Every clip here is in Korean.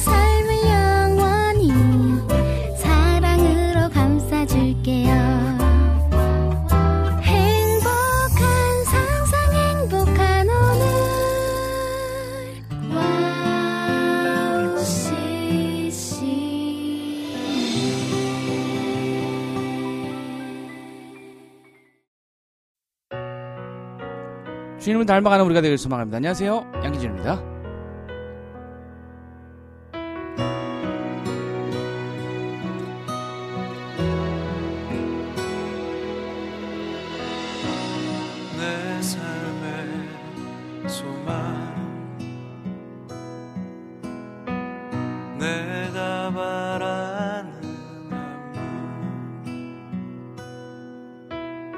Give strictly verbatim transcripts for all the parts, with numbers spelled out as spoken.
삶을 영원히 사랑으로 감싸줄게요 주님을 닮아가는 우리가 되길 소망합니다. 안녕하세요. 양기준입니다. 내 삶의 소망 내가 바라는 아무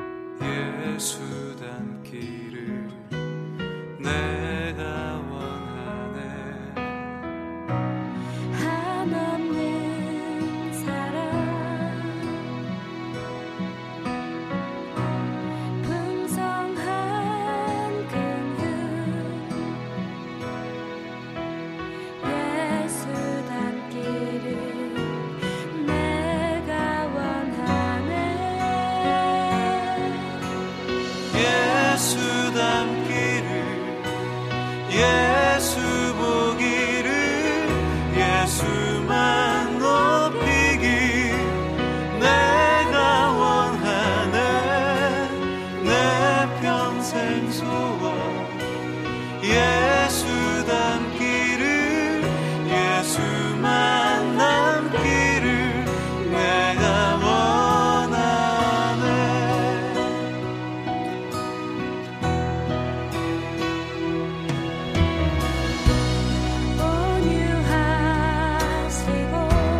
예수 닮기 내가 원하네 한없는 사랑 풍성한 긍휼 예수 닮기를 내가 원하네 예수 닮기를 예수 보기를 예수만 높이기 내가 원하네 내 평생 소원 예수 닮기를 예수만 남기를 내가 Oh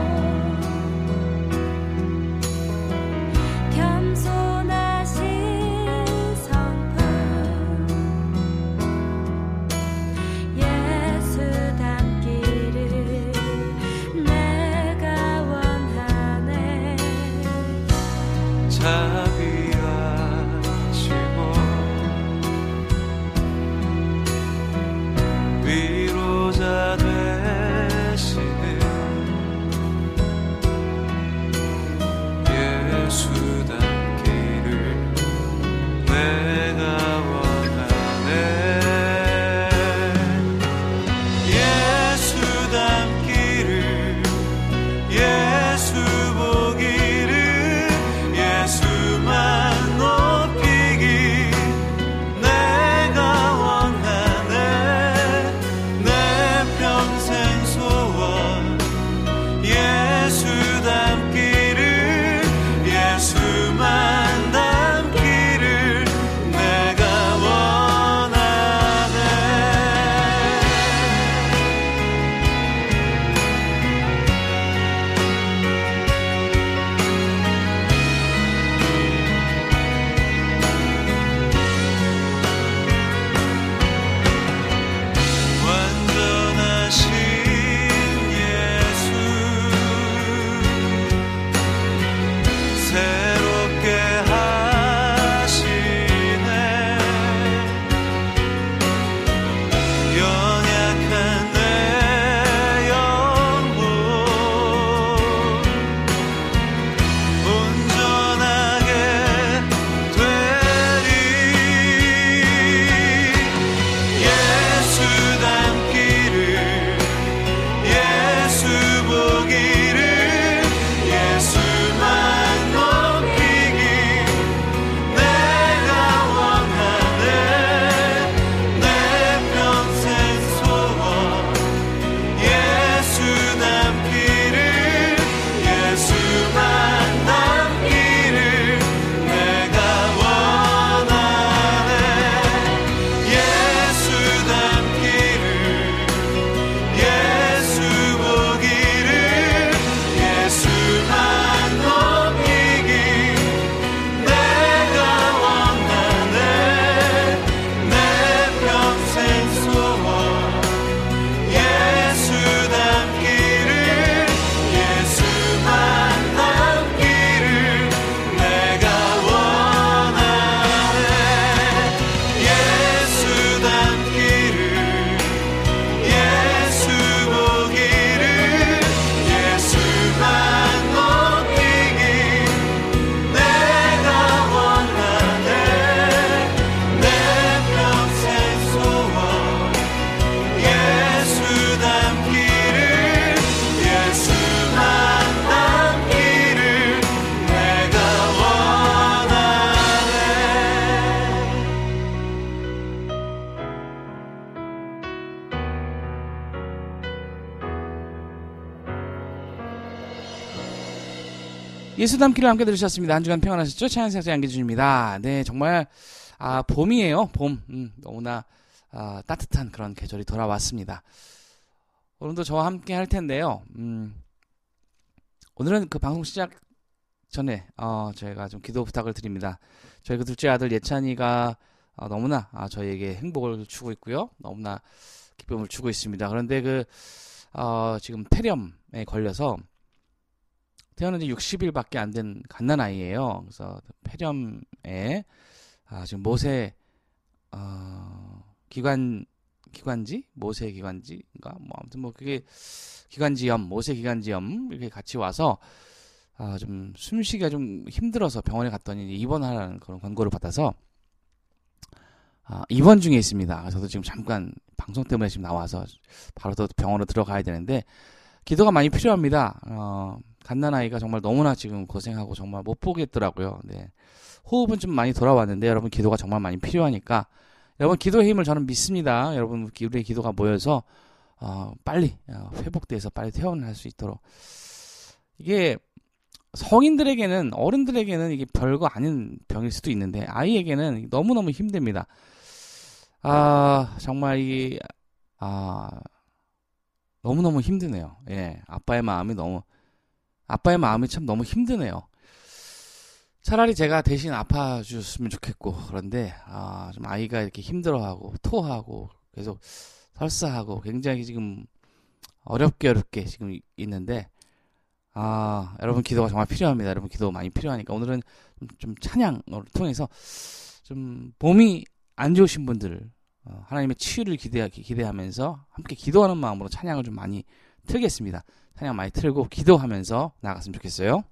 예수 담기를 함께 들으셨습니다. 한 주간 평안하셨죠? 차현생학자 양기준입니다. 네, 정말 아 봄이에요. 봄. 음, 너무나 아, 따뜻한 그런 계절이 돌아왔습니다. 오늘도 저와 함께 할 텐데요. 음, 오늘은 그 방송 시작 전에 어, 저희가 좀 기도 부탁을 드립니다. 저희 그 둘째 아들 예찬이가 어, 너무나 아, 저희에게 행복을 주고 있고요. 너무나 기쁨을 주고 있습니다. 그런데 그 어, 지금 폐렴에 걸려서 태어난 지 육십 일밖에 안 된 갓난아이예요. 그래서 폐렴에 아, 지금 모세 어, 기관 기관지 모세 기관지인가 뭐 아무튼 뭐 그게 기관지염 모세 기관지염 이렇게 같이 와서 아, 좀 숨쉬기가 좀 힘들어서 병원에 갔더니 입원하라는 그런 권고를 받아서 아, 입원 중에 있습니다. 저도 지금 잠깐 방송 때문에 지금 나와서 바로 또 병원으로 들어가야 되는데 기도가 많이 필요합니다. 어, 갓난아이가 정말 너무나 지금 고생하고 정말 못 보겠더라고요. 네. 호흡은 좀 많이 돌아왔는데 여러분 기도가 정말 많이 필요하니까 여러분 기도의 힘을 저는 믿습니다. 여러분 우리의 기도가 모여서 어, 빨리 어, 회복돼서 빨리 퇴원할 수 있도록 이게 성인들에게는 어른들에게는 이게 별거 아닌 병일 수도 있는데 아이에게는 너무너무 힘듭니다. 아 정말 이 아 너무너무 힘드네요. 예, 아빠의 마음이 너무 아빠의 마음이 참 너무 힘드네요. 차라리 제가 대신 아파주셨으면 좋겠고 그런데 아, 좀 아이가 이렇게 힘들어하고 토하고 계속 설사하고 굉장히 지금 어렵게 어렵게 지금 있는데 아 여러분 기도가 정말 필요합니다. 여러분 기도 많이 필요하니까 오늘은 좀 찬양을 통해서 좀 몸이 안 좋으신 분들 하나님의 치유를 기대하기, 기대하면서 함께 기도하는 마음으로 찬양을 좀 많이 틀겠습니다. 찬양 많이 틀고 기도하면서 나갔으면 좋겠어요.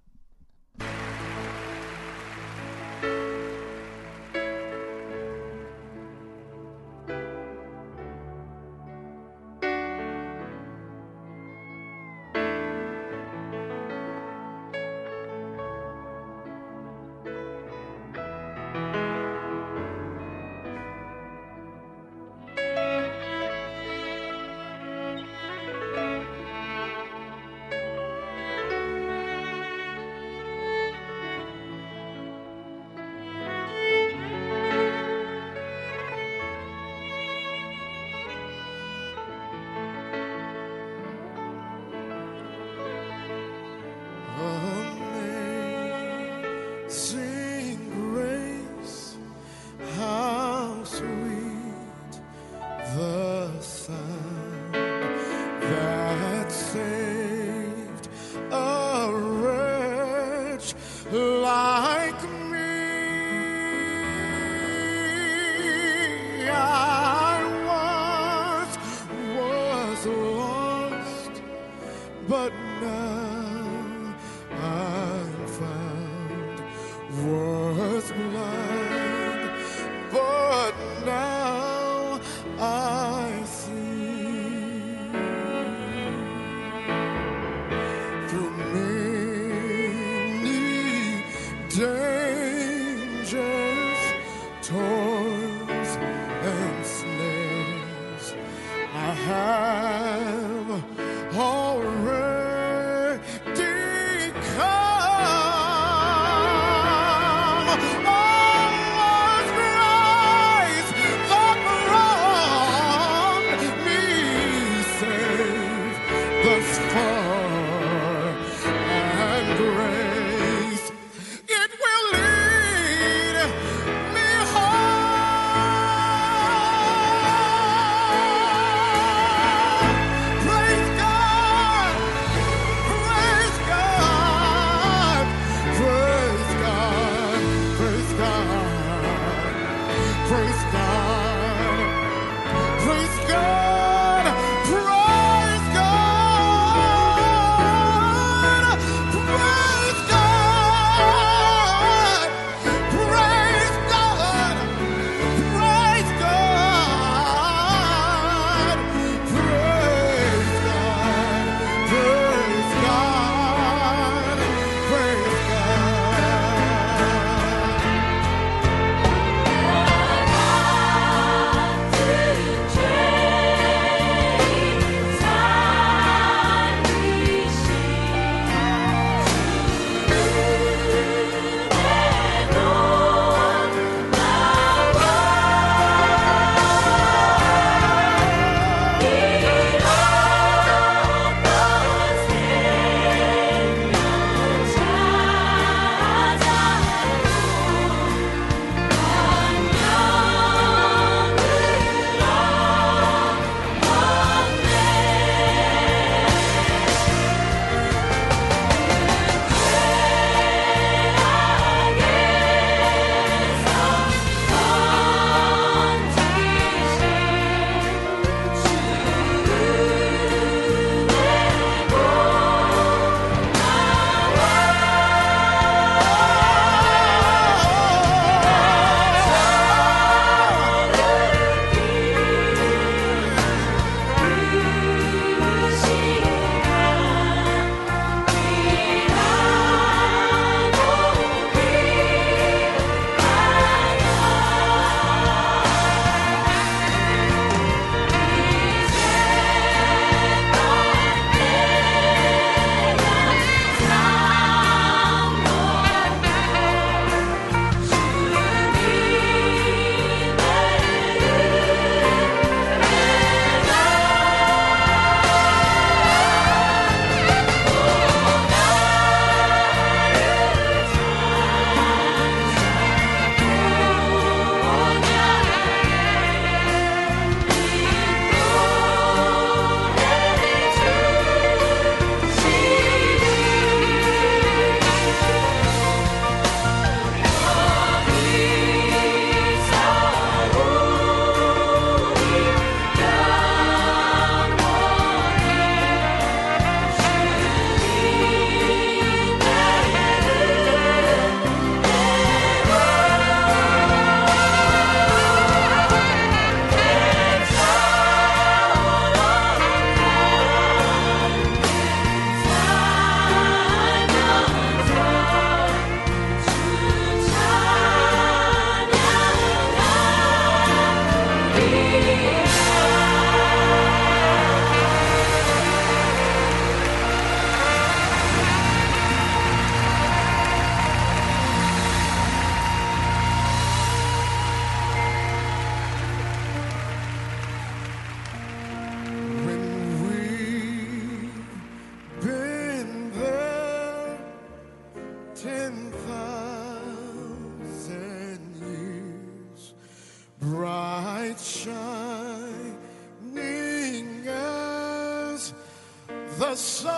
the sun.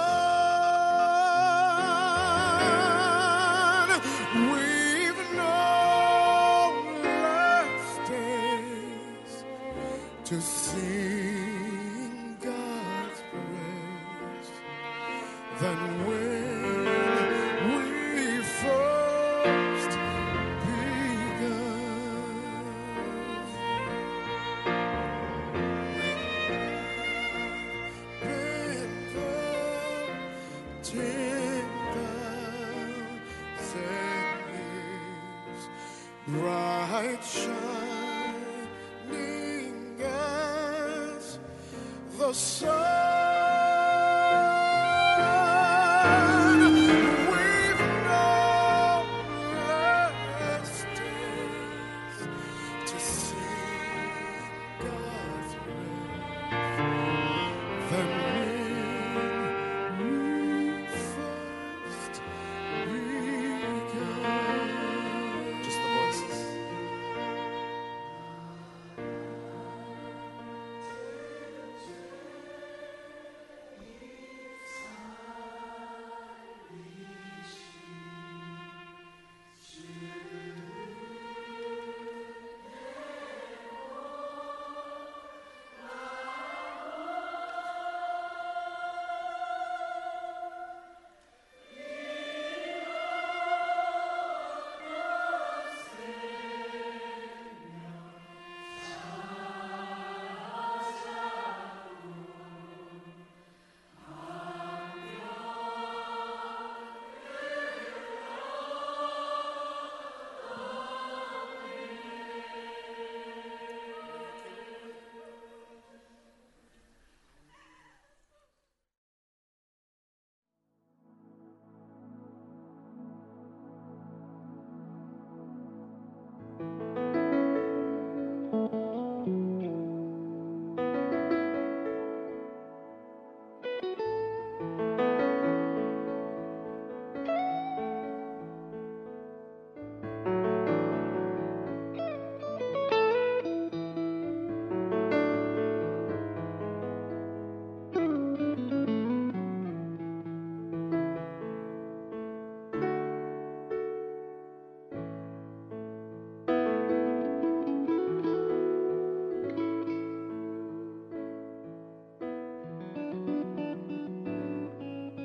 We've no last days to sing God's praise than when we first bright shining as the sun. We've no last days to sing God's praise than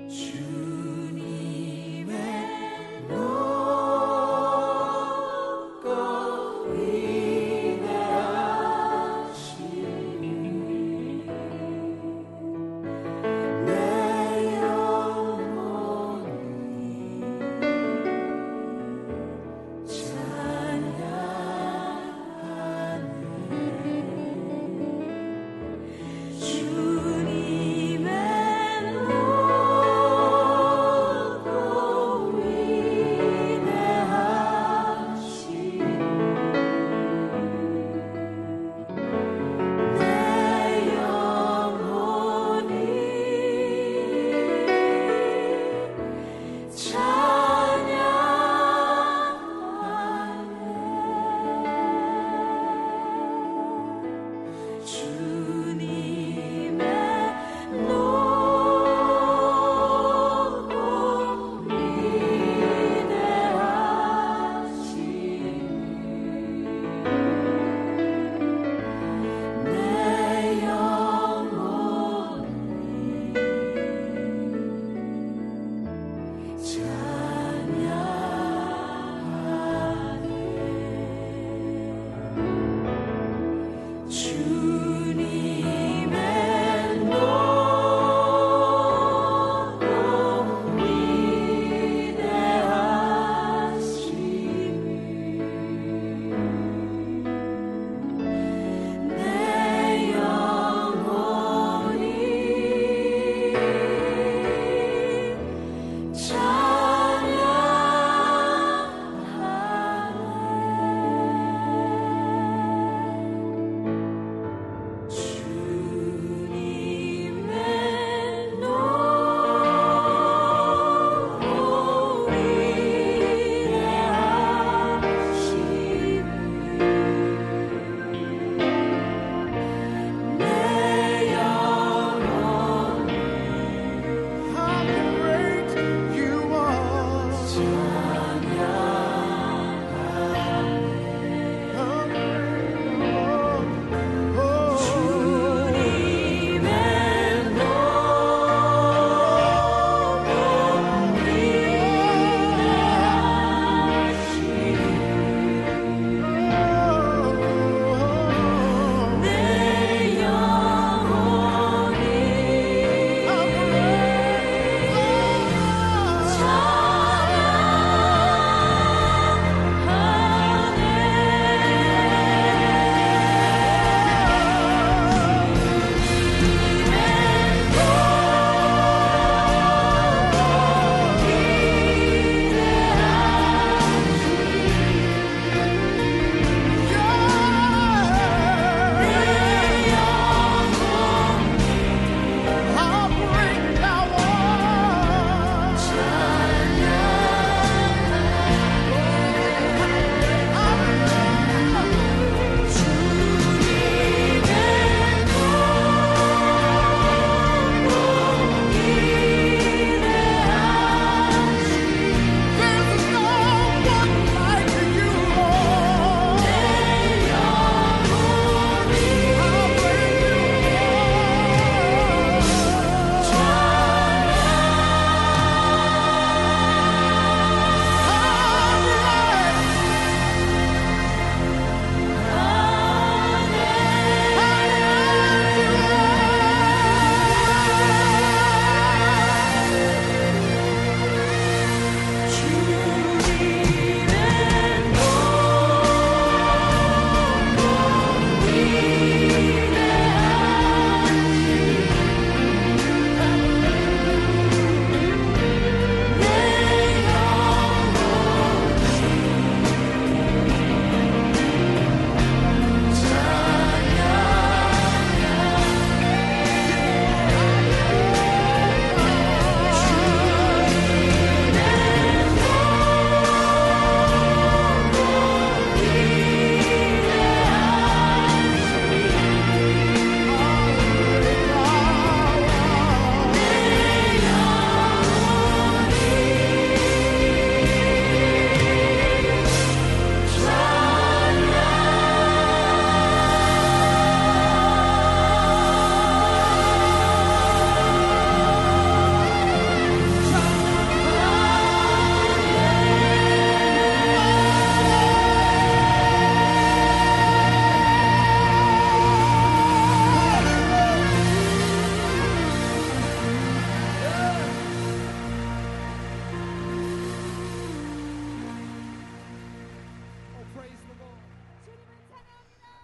주님의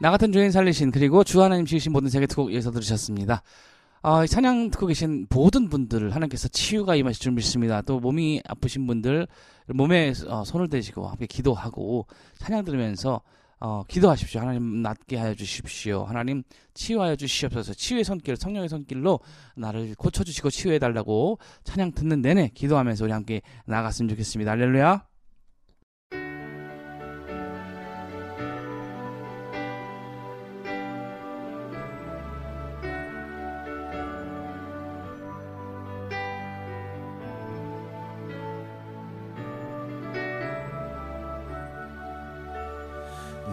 나 같은 죄인 살리신, 그리고 주 하나님 지으신 모든 세계 특곡 여기서 듣으셨습니다. 어, 찬양 듣고 계신 모든 분들을 하나님께서 치유가 임하실 줄 믿습니다. 또 몸이 아프신 분들 몸에 어, 손을 대시고 함께 기도하고 찬양 들으면서 어, 기도하십시오. 하나님 낫게 하여 주십시오. 하나님 치유하여 주시옵소서. 치유의 손길, 성령의 손길로 나를 고쳐주시고 치유해달라고 찬양 듣는 내내 기도하면서 우리 함께 나아갔으면 좋겠습니다. 할렐루야.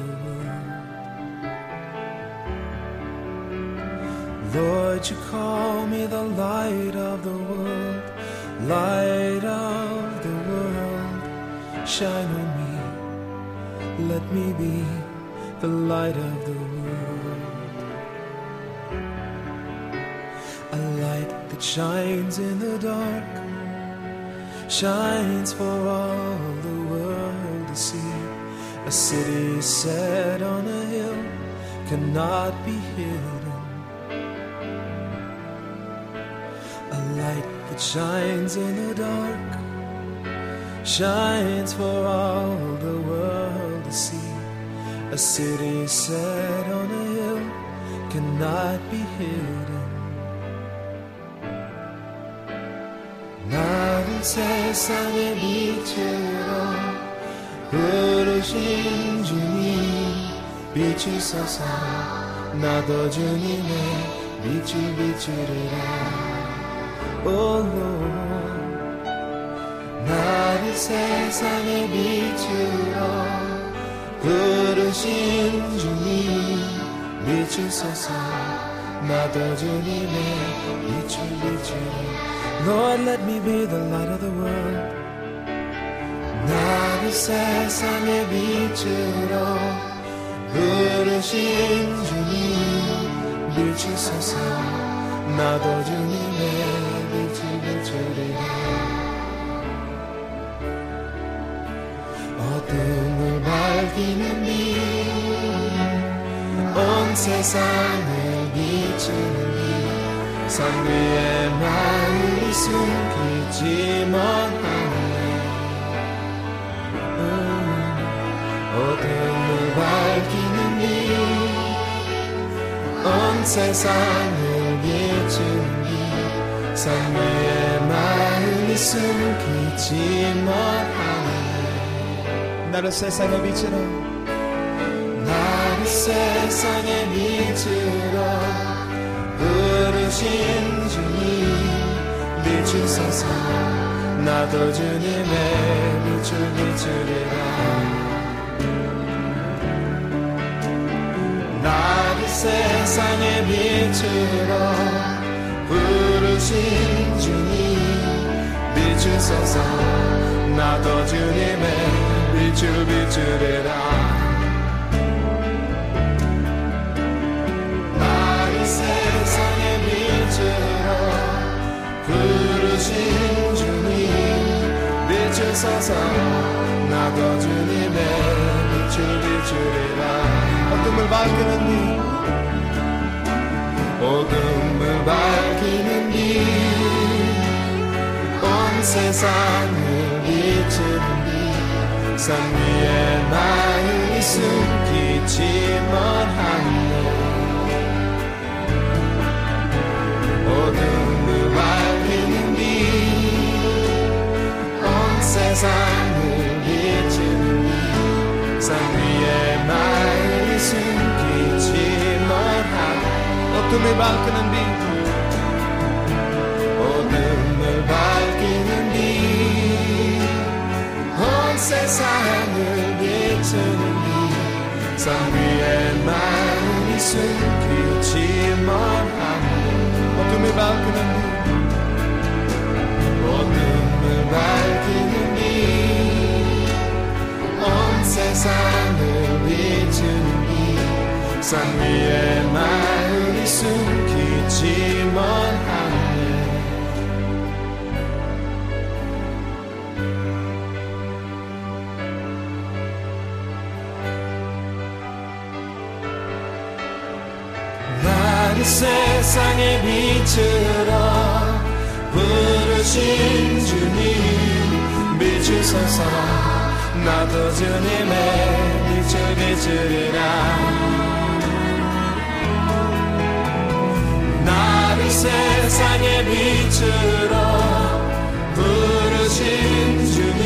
world. Lord, you call me the light of the world, light of the world, shine on me, let me be the light of the world. A light that shines in the dark, shines for all the world to see. A city set on a hill cannot be hidden. Shines in the dark, shines for all the world to see. A city set on a hill cannot be hidden. 나를 세상에 비추어 부르신 주님 비추소서. 나도 주님의 빛을 비추리라. Oh Lord, 나를 세상에 비추어 부르신 주님 비추소서. 나도 주님의 빛을 비추리. Lord, let me be the light of the world. 나를 세상에 비추어 부르신 주님 비추소서. 나도 주님의 어둠을 밝히는 빛, 온 세상을 비추는 빛, 산 위에 마음이 숨기지 못하네. 어둠을 밝히는 빛, 온 세상을 비추는 빛, 삶의 마음이 숨기지 못하네. 나를 세상의 빛으로, 나를 세상의 빛으로 부르신 주님 비추소서. 나도 주님의 빛을 비추리라. 나를 세상의 빛으로 부르신 주님 비추소서. 나도 주님의 빛을 비추리라. 나를 세상의 빛으로 부르신 주님 비추소서. 나도 주님의 빛을 비추리라. 어둠을 밝히는 빛, 어둠을 밝히는 빛, 온 세상을 비추는 빛, 산 위에 마음이 숨기지 못하네. 어둠을 밝히는 빛, 온 세상을 비추는 빛, 산 위에 마음이 숨기지 못하네. 어둠을 밝히는 빛, 어둠을 밝히는 빛, 온 세상을 비추는 빛, 산 위에 마음이 슬프지만 않은 어둠을 밝히는 빛, 어둠을 밝히는 빛, 온 세상을 비추는 빛, 산 위에 마음이 숨기지만 않은 세상의 빛으로 부르신 주님, 빛을 서서 나도 주님의 빛을 비추리라. 나를 세상의 빛으로 부르신 주님,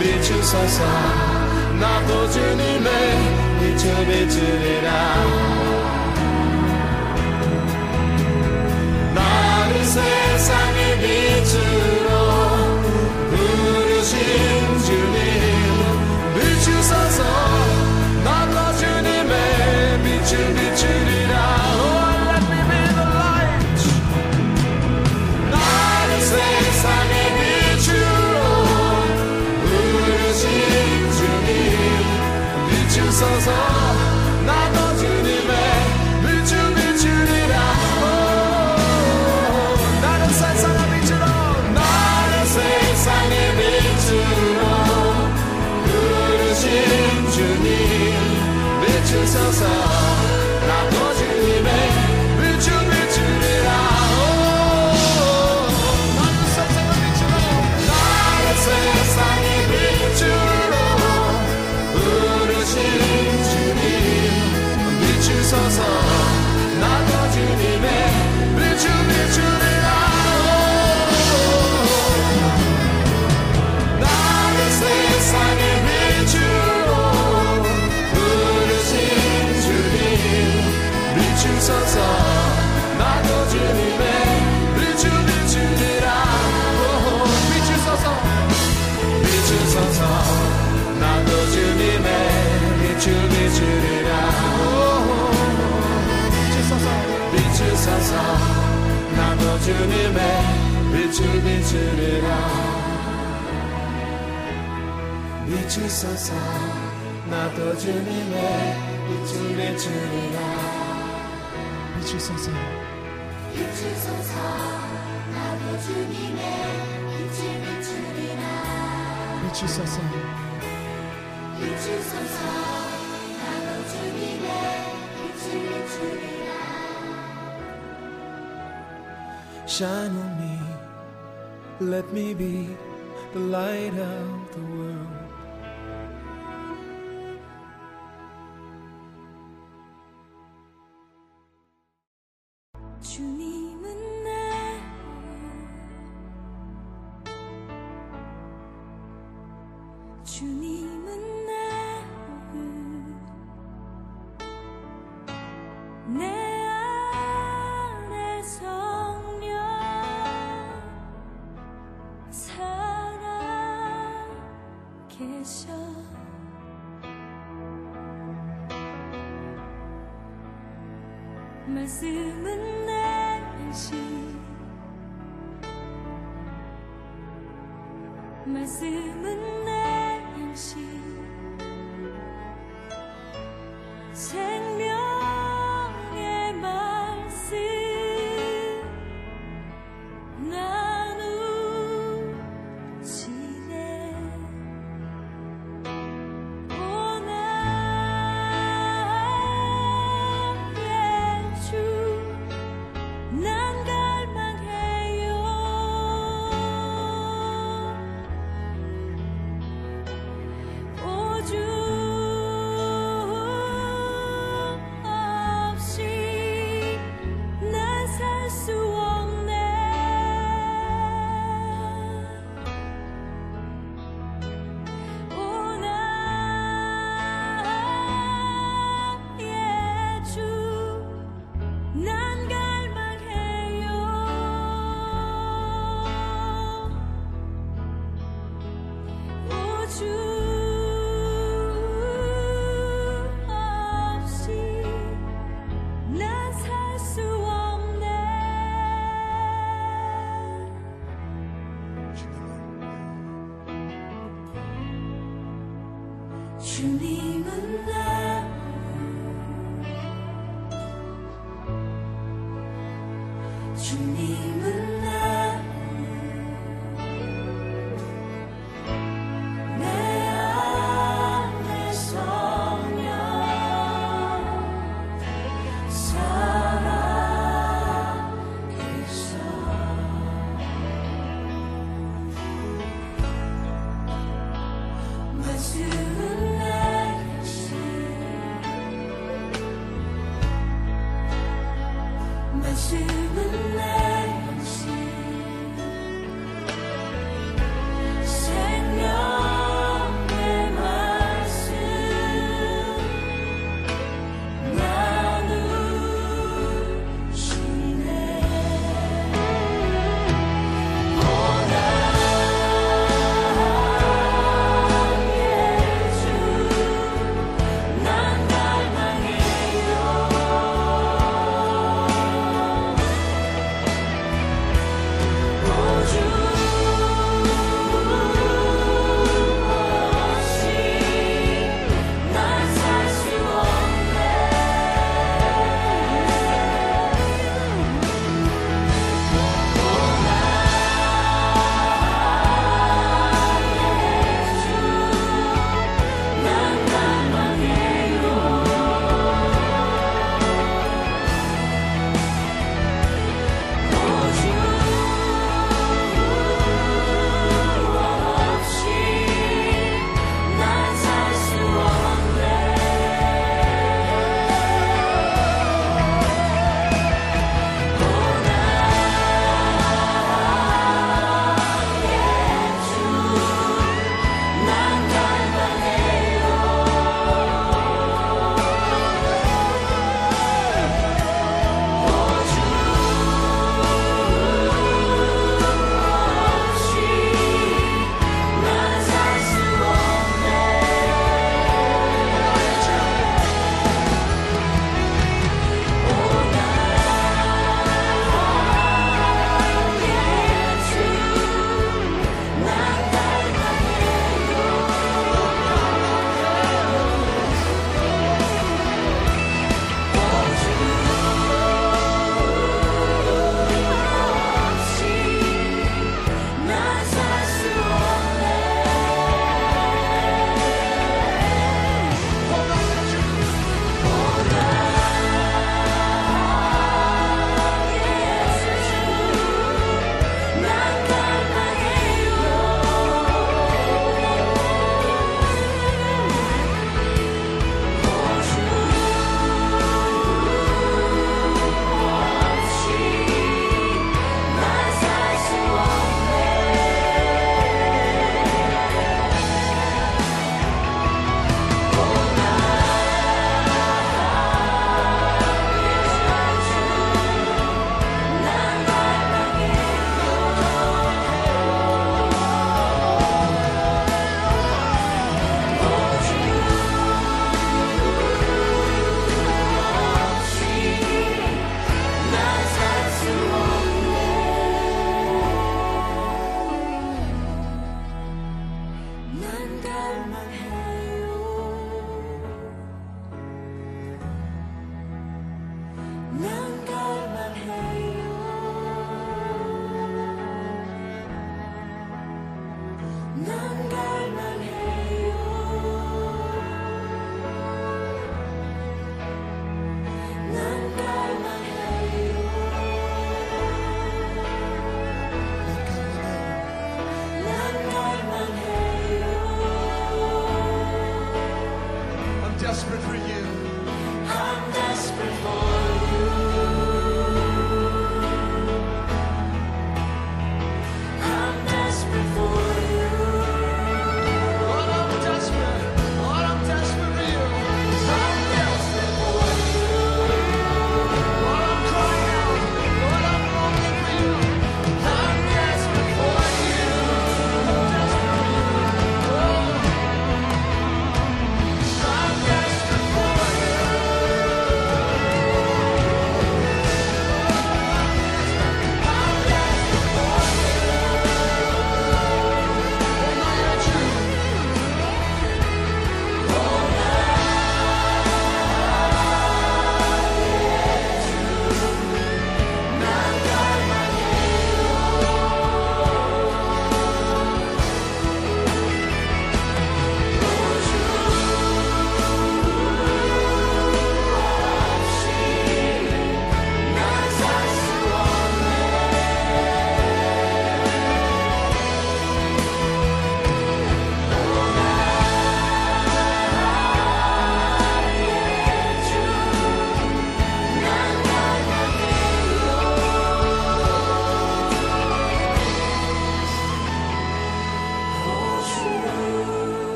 빛을 서서 나도 주님의 빛을 비추리라. 세상의 빛으로 부르신 주님, 빛을 써서 나도 주님의 빛을 비추리라. Oh, let me be the light. 나를 세상의 빛으로 부르신 주님, 빛을 써서 나도 주님의 빛을 써서 나도 주님의 빛을 비추리라. 나를 세상의 빛으로 부르신 주님, 빛을 써서 나도 주님의 빛을 비추리라. 나를 세상의 빛으로 빛을 써서 나도 주님의 빛을 비추리라. 빛을 써서 빛을 써서 나도 주님의 빛을 비추리라. 빛을 써서 빛을 써서 나도 주님의 빛을 비추리라. 빛을 써서 나도 주님의 빛을 비추리라. 빛을 써서 빛을 써서 나도 주님의 빛을 비추리라. 빛을 써서 빛을 써서 나도 주님의 빛을 비추리라. Shine on me, let me be the light of the world. 말씀은 날씨, 말씀은 날씨, 생명의 말씀 나누시네. 주님은 나를, 주님은 나를, 내 안에 성령 사랑 있어. 말씀은 말씀은 내 양식, 생명의 말씀 나누시네. 고난의 주, 난 갈망해요.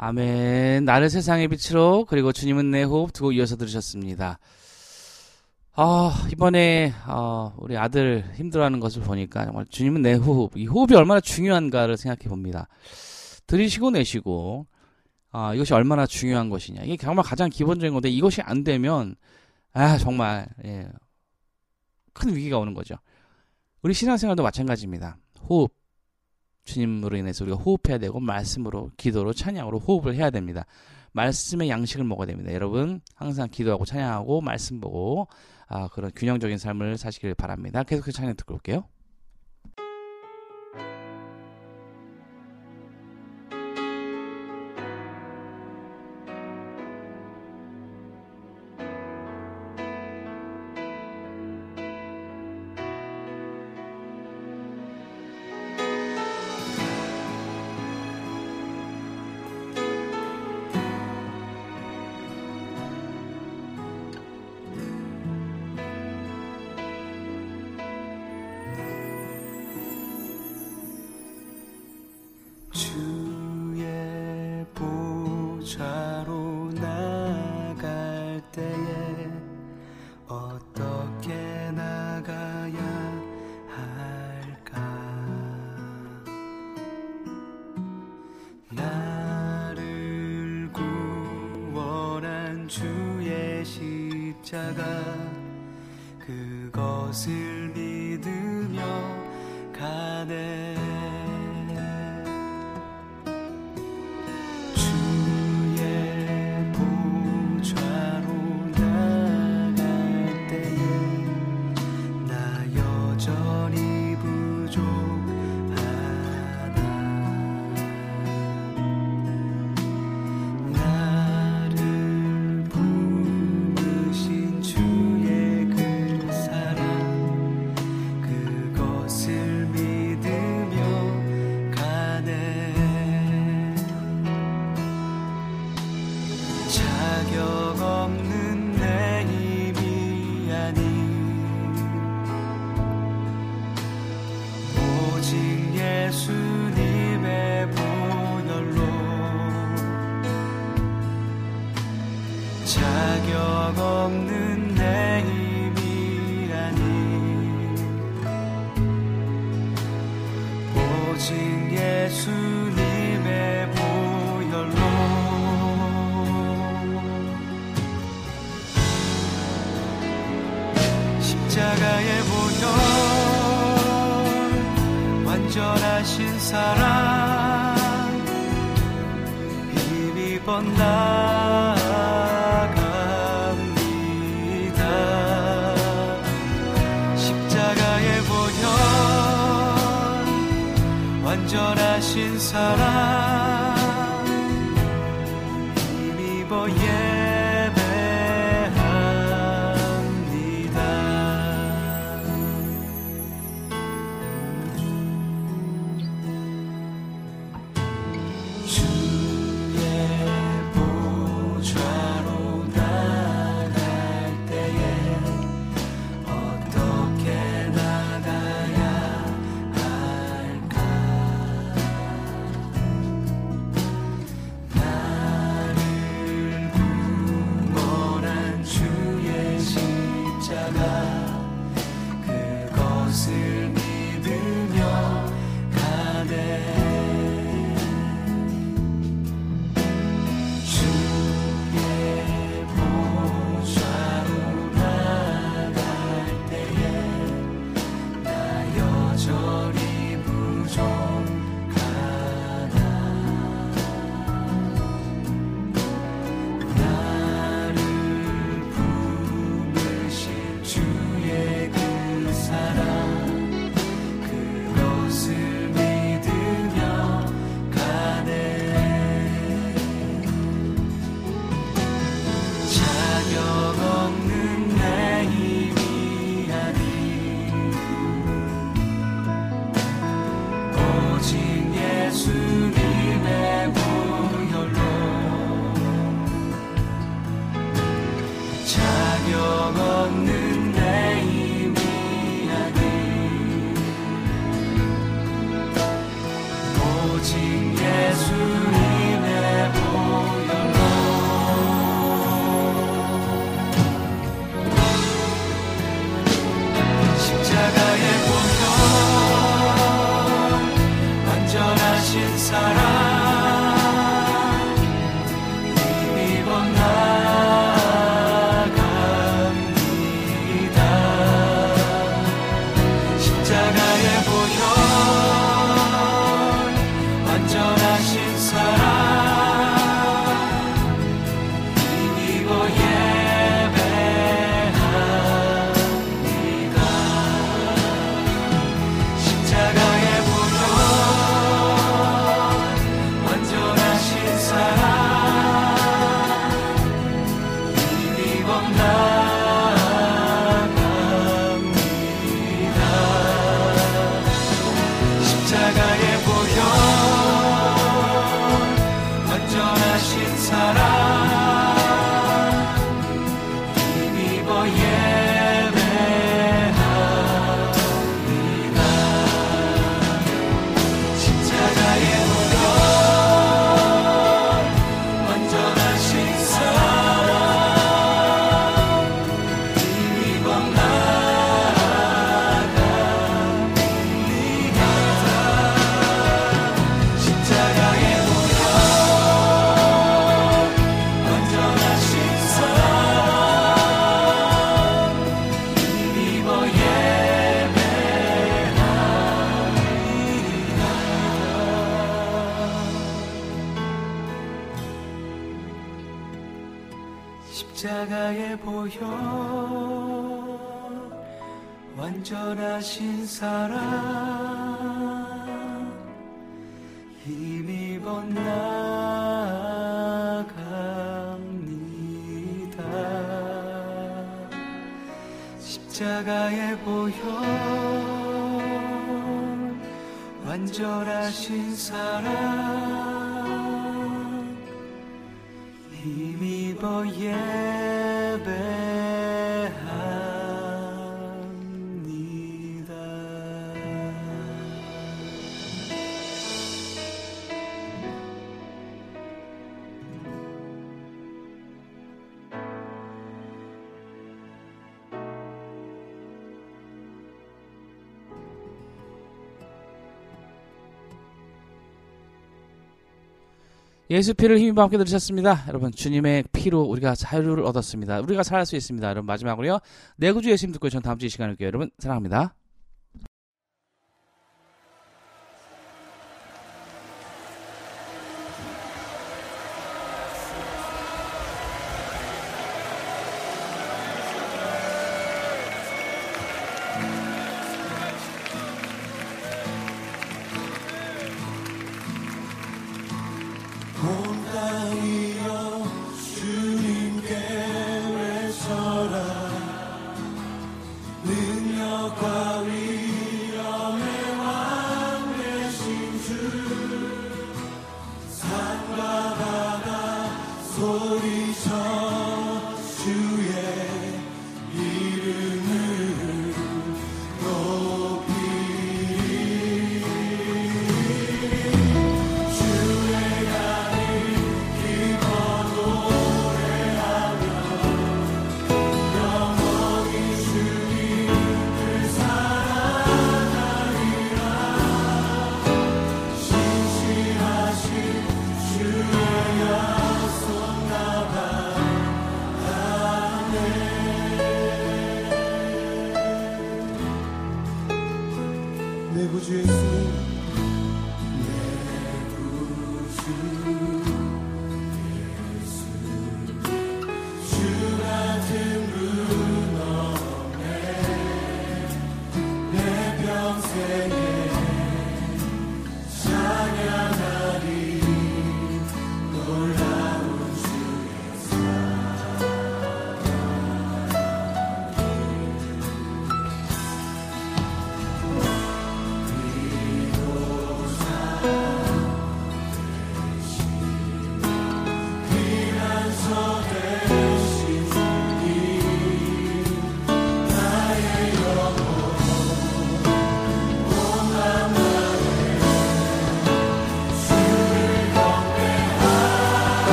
아멘. 나를 세상의 빛으로, 그리고 주님은 내 호흡 두고 이어서 들으셨습니다. 어, 이번에 어, 우리 아들 힘들어하는 것을 보니까 정말 주님은 내 호흡, 이 호흡이 얼마나 중요한가를 생각해 봅니다. 들이쉬고 내쉬고 어, 이것이 얼마나 중요한 것이냐. 이게 정말 가장 기본적인 건데, 이것이 안 되면 아 정말 예, 큰 위기가 오는 거죠. 우리 신앙생활도 마찬가지입니다. 호흡, 주님으로 인해서 우리가 호흡해야 되고, 말씀으로, 기도로, 찬양으로 호흡을 해야 됩니다. 말씀의 양식을 먹어야 됩니다. 여러분 항상 기도하고 찬양하고 말씀 보고 아, 그런 균형적인 삶을 사시길 바랍니다. 계속해서 찬양 듣고 올게요. 믿으며 가네. 십자가에 보혈 완전하신 사랑 힘입어 나갑니다. 십자가에 보혈 완전하신 사랑 힘입어 예배합니다. 예수 피를 힘입어 함께 들으셨습니다. 여러분, 주님의 피로 우리가 자유를 얻었습니다. 우리가 살 수 있습니다. 여러분, 마지막으로요, 내 구주 예수님 듣고 전 다음 주 이 시간에 뵐게요. 여러분 사랑합니다.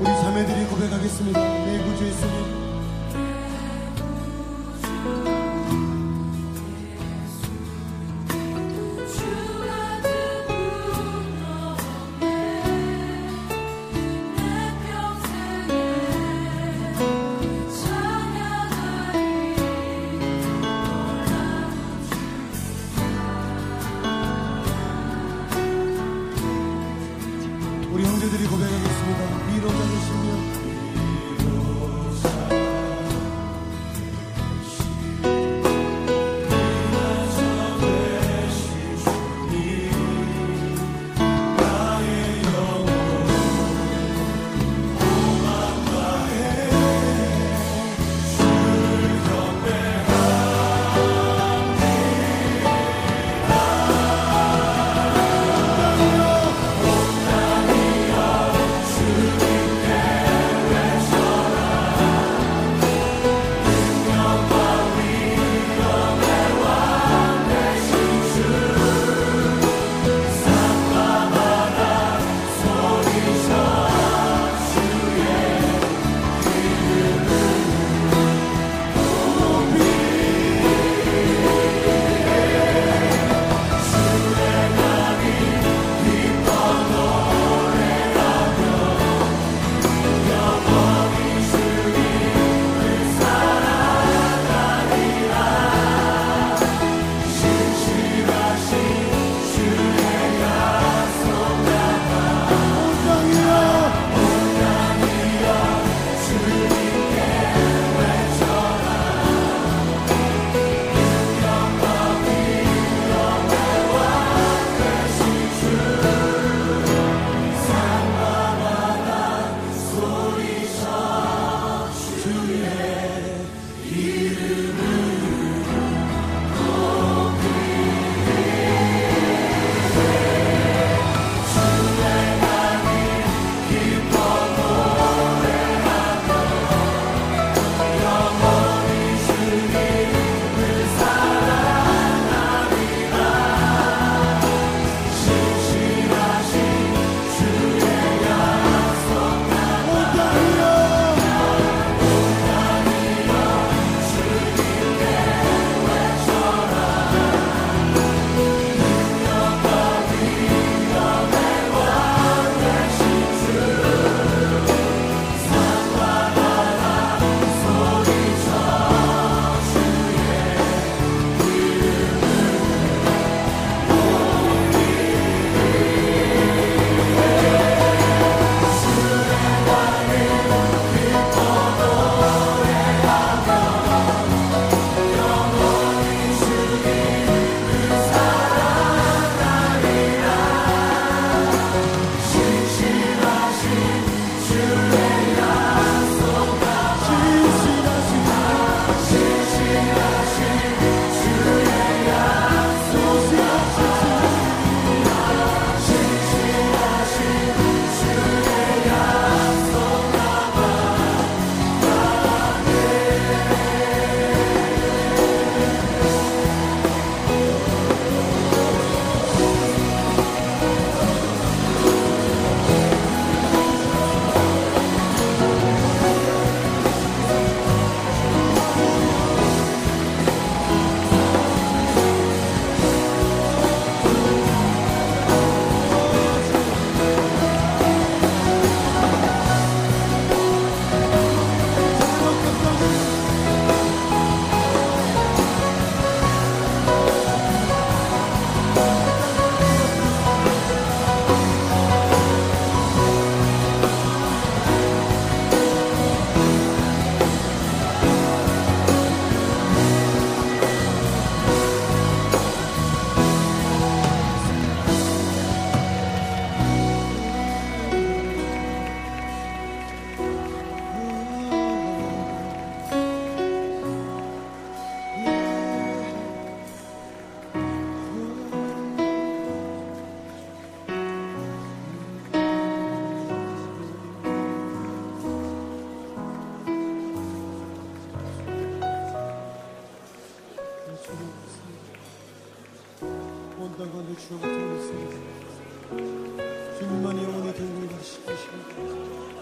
우리 자매들이 고백하겠습니다. 내 구주 예수님, 우리 형제들이 고백하겠습니다. 위로가 되시며 온당간도 주여 같은 것을 주님만이 영원히 경고를 다시 주십니다.